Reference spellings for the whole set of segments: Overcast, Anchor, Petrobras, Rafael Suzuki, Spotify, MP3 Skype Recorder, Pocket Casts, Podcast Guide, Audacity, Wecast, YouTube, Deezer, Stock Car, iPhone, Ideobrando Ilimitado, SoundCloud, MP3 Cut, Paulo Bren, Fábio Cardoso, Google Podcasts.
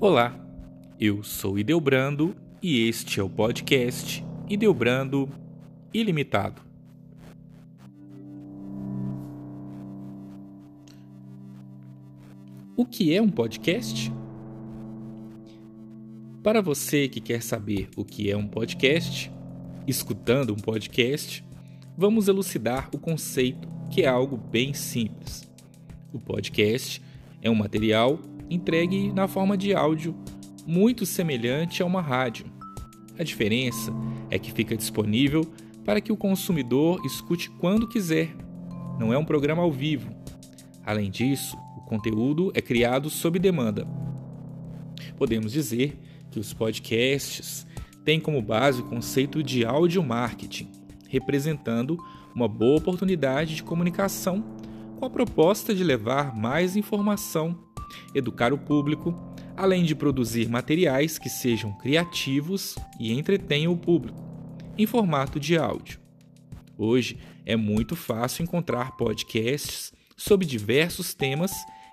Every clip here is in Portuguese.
Olá, eu sou Ideobrando e este é o podcast Ideobrando Ilimitado. O que é um podcast? Para você que quer saber o que é um podcast, escutando um podcast, vamos elucidar o conceito, que é algo bem simples. O podcast é um material entregue na forma de áudio, muito semelhante a uma rádio. A diferença é que fica disponível para que o consumidor escute quando quiser. Não é um programa ao vivo. Além disso, o conteúdo é criado sob demanda. Podemos dizer que os podcasts têm como base o conceito de áudio marketing, representando uma boa oportunidade de comunicação com a proposta de levar mais informação, educar o público, além de produzir materiais que sejam criativos e entretenham o público, em formato de áudio. Hoje é muito fácil encontrar podcasts sobre diversos temas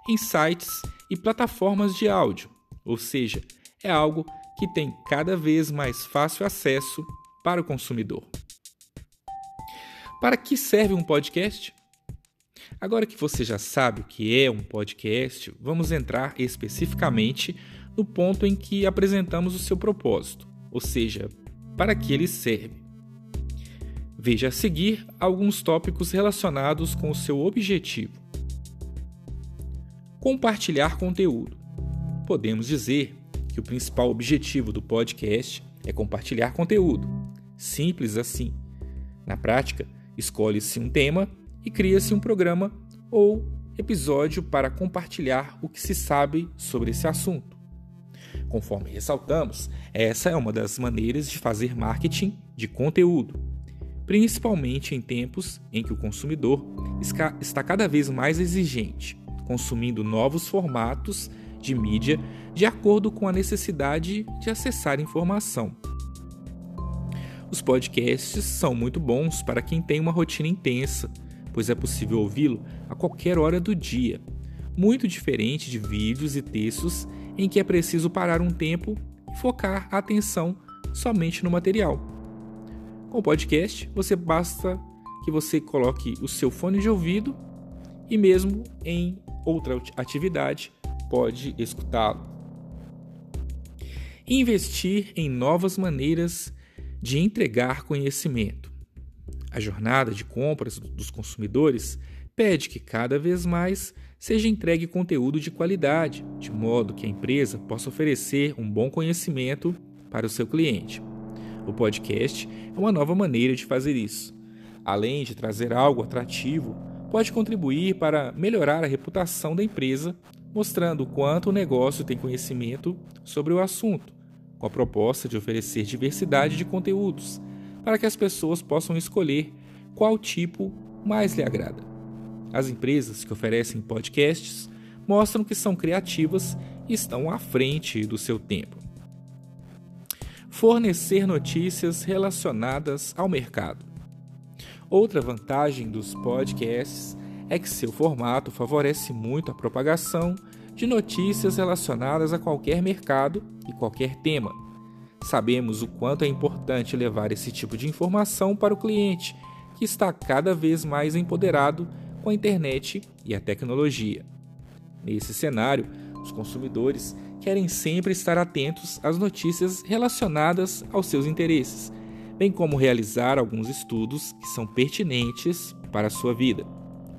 em sites e plataformas de áudio, ou seja, é algo que tem cada vez mais fácil acesso para o consumidor. Para que serve um podcast? Agora que você já sabe o que é um podcast, vamos entrar especificamente no ponto em que apresentamos o seu propósito, ou seja, para que ele serve. Veja a seguir alguns tópicos relacionados com o seu objetivo. Compartilhar conteúdo. Podemos dizer que o principal objetivo do podcast é compartilhar conteúdo. Simples assim. Na prática, escolhe-se um tema e cria-se um programa ou episódio para compartilhar o que se sabe sobre esse assunto. Conforme ressaltamos, essa é uma das maneiras de fazer marketing de conteúdo, principalmente em tempos em que o consumidor está cada vez mais exigente, consumindo novos formatos de mídia de acordo com a necessidade de acessar informação. Os podcasts são muito bons para quem tem uma rotina intensa, pois é possível ouvi-lo a qualquer hora do dia, muito diferente de vídeos e textos em que é preciso parar um tempo e focar a atenção somente no material. Com o podcast, basta que você coloque o seu fone de ouvido e mesmo em outra atividade pode escutá-lo. Investir em novas maneiras de entregar conhecimento. A jornada de compras dos consumidores pede que cada vez mais seja entregue conteúdo de qualidade, de modo que a empresa possa oferecer um bom conhecimento para o seu cliente. O podcast é uma nova maneira de fazer isso. Além de trazer algo atrativo, pode contribuir para melhorar a reputação da empresa, mostrando o quanto o negócio tem conhecimento sobre o assunto, com a proposta de oferecer diversidade de conteúdos, para que as pessoas possam escolher qual tipo mais lhe agrada. As empresas que oferecem podcasts mostram que são criativas e estão à frente do seu tempo. Fornecer notícias relacionadas ao mercado. Outra vantagem dos podcasts é que seu formato favorece muito a propagação de notícias relacionadas a qualquer mercado e qualquer tema. Sabemos o quanto é importante levar esse tipo de informação para o cliente, que está cada vez mais empoderado com a internet e a tecnologia. Nesse cenário, os consumidores querem sempre estar atentos às notícias relacionadas aos seus interesses, bem como realizar alguns estudos que são pertinentes para a sua vida.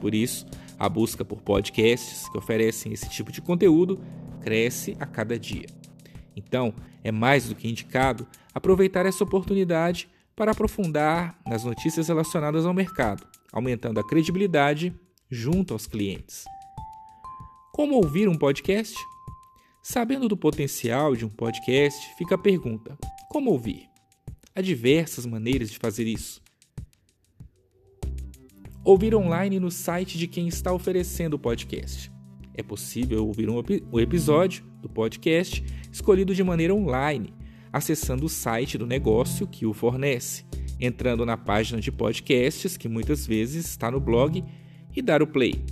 Por isso, a busca por podcasts que oferecem esse tipo de conteúdo cresce a cada dia. Então, é mais do que indicado aproveitar essa oportunidade para aprofundar nas notícias relacionadas ao mercado, aumentando a credibilidade junto aos clientes. Como ouvir um podcast? Sabendo do potencial de um podcast, fica a pergunta: como ouvir? Há diversas maneiras de fazer isso. Ouvir online no site de quem está oferecendo o podcast. É possível ouvir um episódio do podcast escolhido de maneira online, acessando o site do negócio que o fornece, entrando na página de podcasts, que muitas vezes está no blog, e dar o play.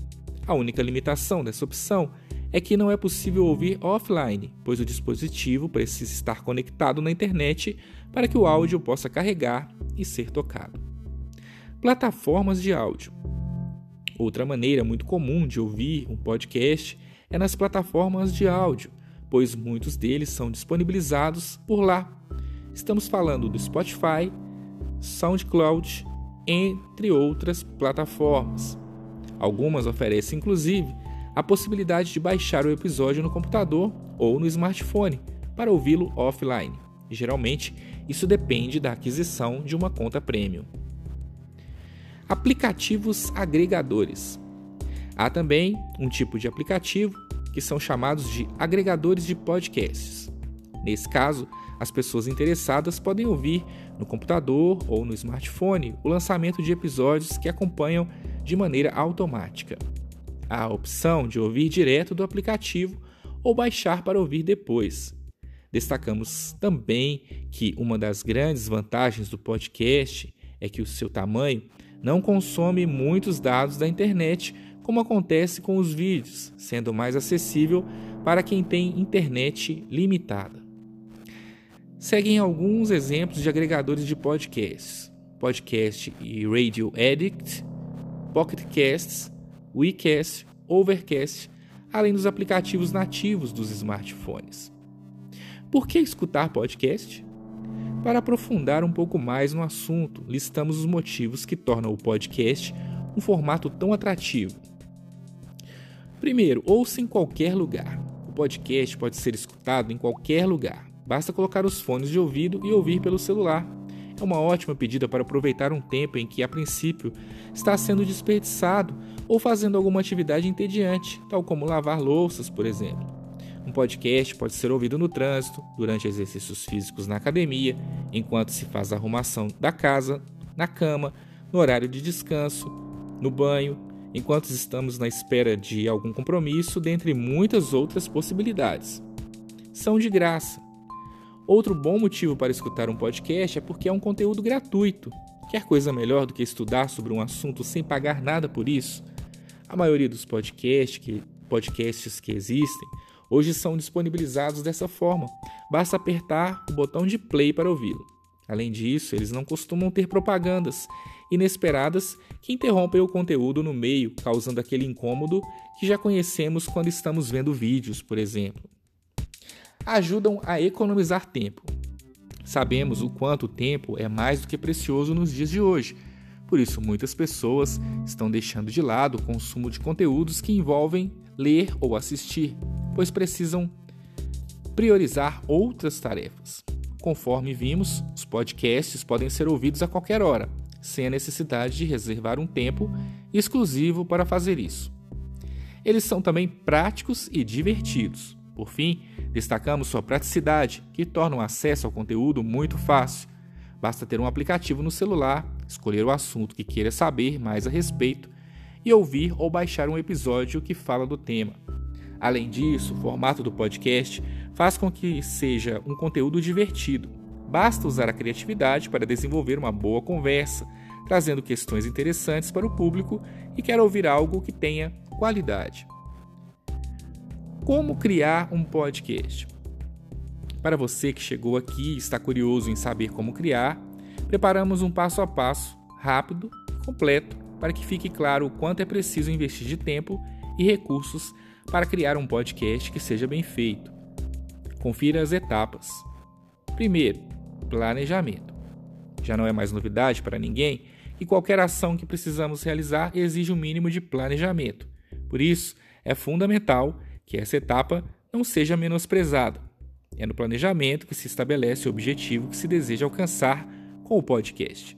A única limitação dessa opção é que não é possível ouvir offline, pois o dispositivo precisa estar conectado na internet para que o áudio possa carregar e ser tocado. Plataformas de áudio. Outra maneira muito comum de ouvir um podcast é nas plataformas de áudio, pois muitos deles são disponibilizados por lá. Estamos falando do Spotify, SoundCloud, entre outras plataformas. Algumas oferecem, inclusive, a possibilidade de baixar o episódio no computador ou no smartphone para ouvi-lo offline. Geralmente, isso depende da aquisição de uma conta premium. Aplicativos agregadores. Há também um tipo de aplicativo que são chamados de agregadores de podcasts. Nesse caso, as pessoas interessadas podem ouvir no computador ou no smartphone o lançamento de episódios que acompanham de maneira automática. Há a opção de ouvir direto do aplicativo ou baixar para ouvir depois. Destacamos também que uma das grandes vantagens do podcast é que o seu tamanho não consome muitos dados da internet, como acontece com os vídeos, sendo mais acessível para quem tem internet limitada. Seguem alguns exemplos de agregadores de podcasts: Podcast e Radio Addict, Pocket Casts, Wecast, Overcast, além dos aplicativos nativos dos smartphones. Por que escutar podcast? Para aprofundar um pouco mais no assunto, listamos os motivos que tornam o podcast um formato tão atrativo. Primeiro, ouça em qualquer lugar. O podcast pode ser escutado em qualquer lugar. Basta colocar os fones de ouvido e ouvir pelo celular. É uma ótima pedida para aproveitar um tempo em que, a princípio, está sendo desperdiçado ou fazendo alguma atividade entediante, tal como lavar louças, por exemplo. Um podcast pode ser ouvido no trânsito, durante exercícios físicos na academia, enquanto se faz a arrumação da casa, na cama, no horário de descanso, no banho, enquanto estamos na espera de algum compromisso, dentre muitas outras possibilidades. São de graça. Outro bom motivo para escutar um podcast é porque é um conteúdo gratuito. Quer coisa melhor do que estudar sobre um assunto sem pagar nada por isso? A maioria dos podcasts que existem hoje são disponibilizados dessa forma. Basta apertar o botão de play para ouvi-lo. Além disso, eles não costumam ter propagandas inesperadas que interrompem o conteúdo no meio, causando aquele incômodo que já conhecemos quando estamos vendo vídeos, por exemplo. Ajudam a economizar tempo. Sabemos o quanto o tempo é mais do que precioso nos dias de hoje, por isso muitas pessoas estão deixando de lado o consumo de conteúdos que envolvem ler ou assistir, pois precisam priorizar outras tarefas. Conforme vimos, os podcasts podem ser ouvidos a qualquer hora, sem a necessidade de reservar um tempo exclusivo para fazer isso. Eles são também práticos e divertidos. Por fim, destacamos sua praticidade, que torna o acesso ao conteúdo muito fácil. Basta ter um aplicativo no celular, escolher o assunto que queira saber mais a respeito e ouvir ou baixar um episódio que fala do tema. Além disso, o formato do podcast faz com que seja um conteúdo divertido. Basta usar a criatividade para desenvolver uma boa conversa, trazendo questões interessantes para o público que quer ouvir algo que tenha qualidade. Como criar um podcast? Para você que chegou aqui e está curioso em saber como criar, preparamos um passo a passo, rápido, completo, para que fique claro o quanto é preciso investir de tempo e recursos para criar um podcast que seja bem feito. Confira as etapas. Primeiro, planejamento. Já não é mais novidade para ninguém que qualquer ação que precisamos realizar exige um mínimo de planejamento. Por isso, é fundamental que essa etapa não seja menosprezada. É no planejamento que se estabelece o objetivo que se deseja alcançar com o podcast.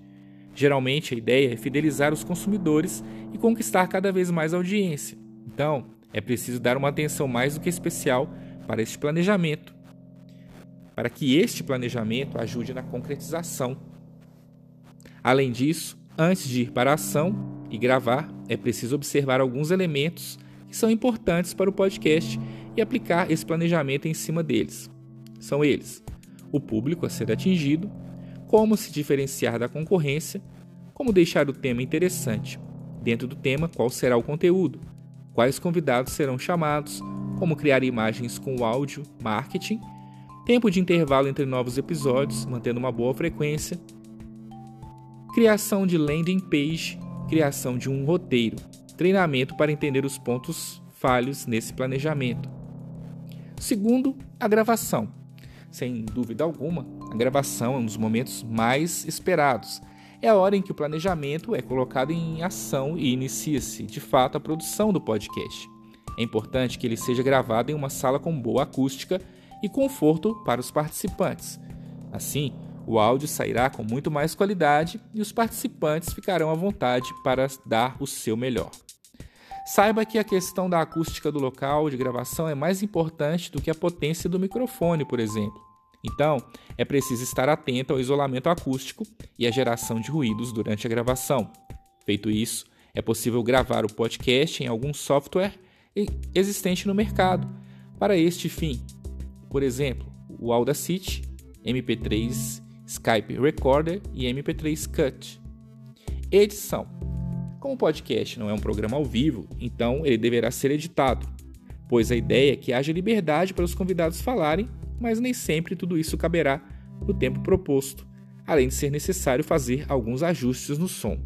Geralmente, a ideia é fidelizar os consumidores e conquistar cada vez mais audiência. Então, é preciso dar uma atenção mais do que especial para este planejamento, para que este planejamento ajude na concretização. Além disso, antes de ir para a ação e gravar, é preciso observar alguns elementos que são importantes para o podcast e aplicar esse planejamento em cima deles. São eles: o público a ser atingido, como se diferenciar da concorrência, como deixar o tema interessante, dentro do tema qual será o conteúdo, quais convidados serão chamados, como criar imagens com o áudio, marketing, tempo de intervalo entre novos episódios, mantendo uma boa frequência, criação de landing page, criação de um roteiro, treinamento para entender os pontos falhos nesse planejamento. Segundo, a gravação. Sem dúvida alguma, a gravação é um dos momentos mais esperados. É a hora em que o planejamento é colocado em ação e inicia-se, de fato, a produção do podcast. É importante que ele seja gravado em uma sala com boa acústica e conforto para os participantes. Assim, o áudio sairá com muito mais qualidade e os participantes ficarão à vontade para dar o seu melhor. Saiba que a questão da acústica do local de gravação é mais importante do que a potência do microfone, por exemplo. Então, é preciso estar atento ao isolamento acústico e à geração de ruídos durante a gravação. Feito isso, é possível gravar o podcast em algum software existente no mercado. Para este fim, por exemplo, o Audacity, MP3 Skype Recorder e MP3 Cut. Edição. Como o podcast não é um programa ao vivo, então ele deverá ser editado, pois a ideia é que haja liberdade para os convidados falarem, mas nem sempre tudo isso caberá no tempo proposto, além de ser necessário fazer alguns ajustes no som.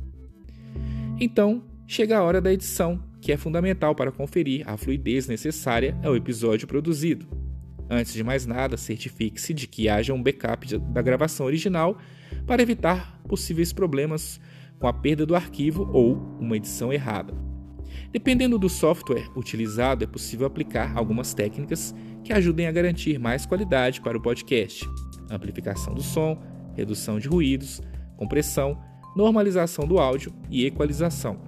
Então, chega a hora da edição, que é fundamental para conferir a fluidez necessária ao episódio produzido. Antes de mais nada, certifique-se de que haja um backup da gravação original para evitar possíveis problemas com a perda do arquivo ou uma edição errada. Dependendo do software utilizado, é possível aplicar algumas técnicas que ajudem a garantir mais qualidade para o podcast. Amplificação do som, redução de ruídos, compressão, normalização do áudio e equalização.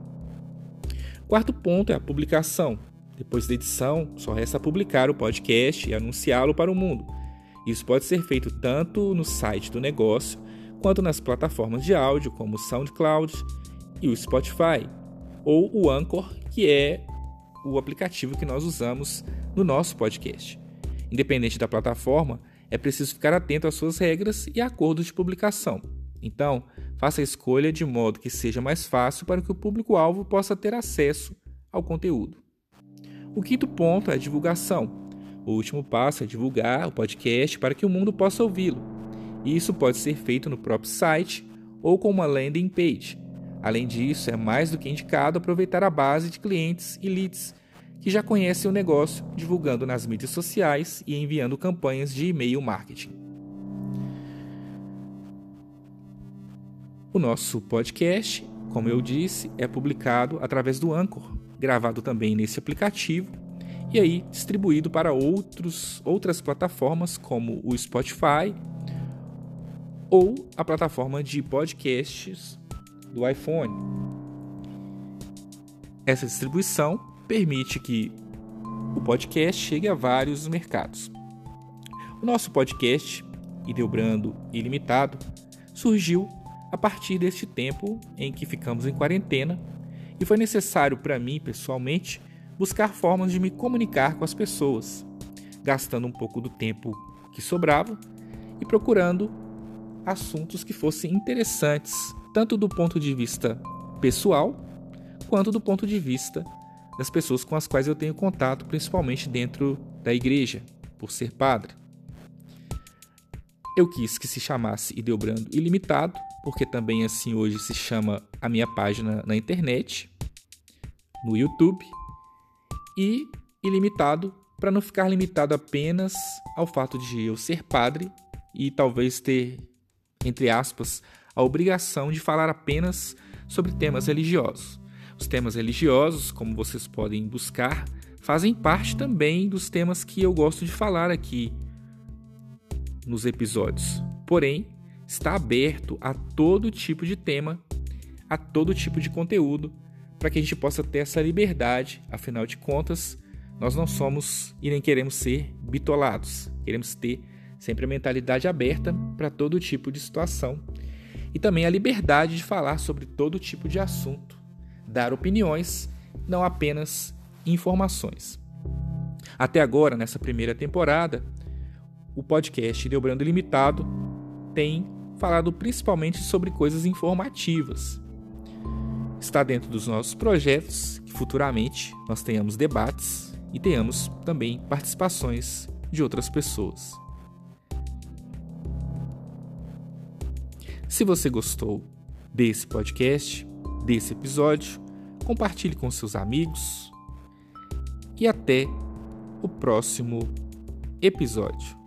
Quarto ponto é a publicação. Depois da edição, só resta publicar o podcast e anunciá-lo para o mundo. Isso pode ser feito tanto no site do negócio, quanto nas plataformas de áudio como o SoundCloud e o Spotify, ou o Anchor, que é o aplicativo que nós usamos no nosso podcast. Independente da plataforma, é preciso ficar atento às suas regras e acordos de publicação. Então, faça a escolha de modo que seja mais fácil para que o público-alvo possa ter acesso ao conteúdo. O quinto ponto é a divulgação. O último passo é divulgar o podcast para que o mundo possa ouvi-lo. Isso pode ser feito no próprio site ou com uma landing page. Além disso, é mais do que indicado aproveitar a base de clientes e leads que já conhecem o negócio, divulgando nas mídias sociais e enviando campanhas de e-mail marketing. O nosso podcast, como eu disse, é publicado através do Anchor, gravado também nesse aplicativo e aí distribuído para outras plataformas como o Spotify ou a plataforma de podcasts do iPhone. Essa distribuição permite que o podcast chegue a vários mercados. O nosso podcast, Ideobrando Ilimitado, surgiu a partir deste tempo em que ficamos em quarentena e foi necessário para mim, pessoalmente, buscar formas de me comunicar com as pessoas, gastando um pouco do tempo que sobrava e procurando assuntos que fossem interessantes, tanto do ponto de vista pessoal, quanto do ponto de vista das pessoas com as quais eu tenho contato, principalmente dentro da igreja, por ser padre. Eu quis que se chamasse Ideobrando Ilimitado, porque também assim hoje se chama a minha página na internet, no YouTube, e Ilimitado, para não ficar limitado apenas ao fato de eu ser padre e talvez ter, entre aspas, a obrigação de falar apenas sobre temas religiosos. Os temas religiosos, como vocês podem buscar, fazem parte também dos temas que eu gosto de falar aqui nos episódios. Porém, está aberto a todo tipo de tema, a todo tipo de conteúdo, para que a gente possa ter essa liberdade. Afinal de contas, nós não somos e nem queremos ser bitolados. Queremos ter sempre a mentalidade aberta para todo tipo de situação. E também a liberdade de falar sobre todo tipo de assunto, dar opiniões, não apenas informações. Até agora, nessa primeira temporada, o podcast Ideobrando Ilimitado tem falado principalmente sobre coisas informativas. Está dentro dos nossos projetos que futuramente nós tenhamos debates e tenhamos também participações de outras pessoas. Se você gostou desse podcast, desse episódio, compartilhe com seus amigos e até o próximo episódio.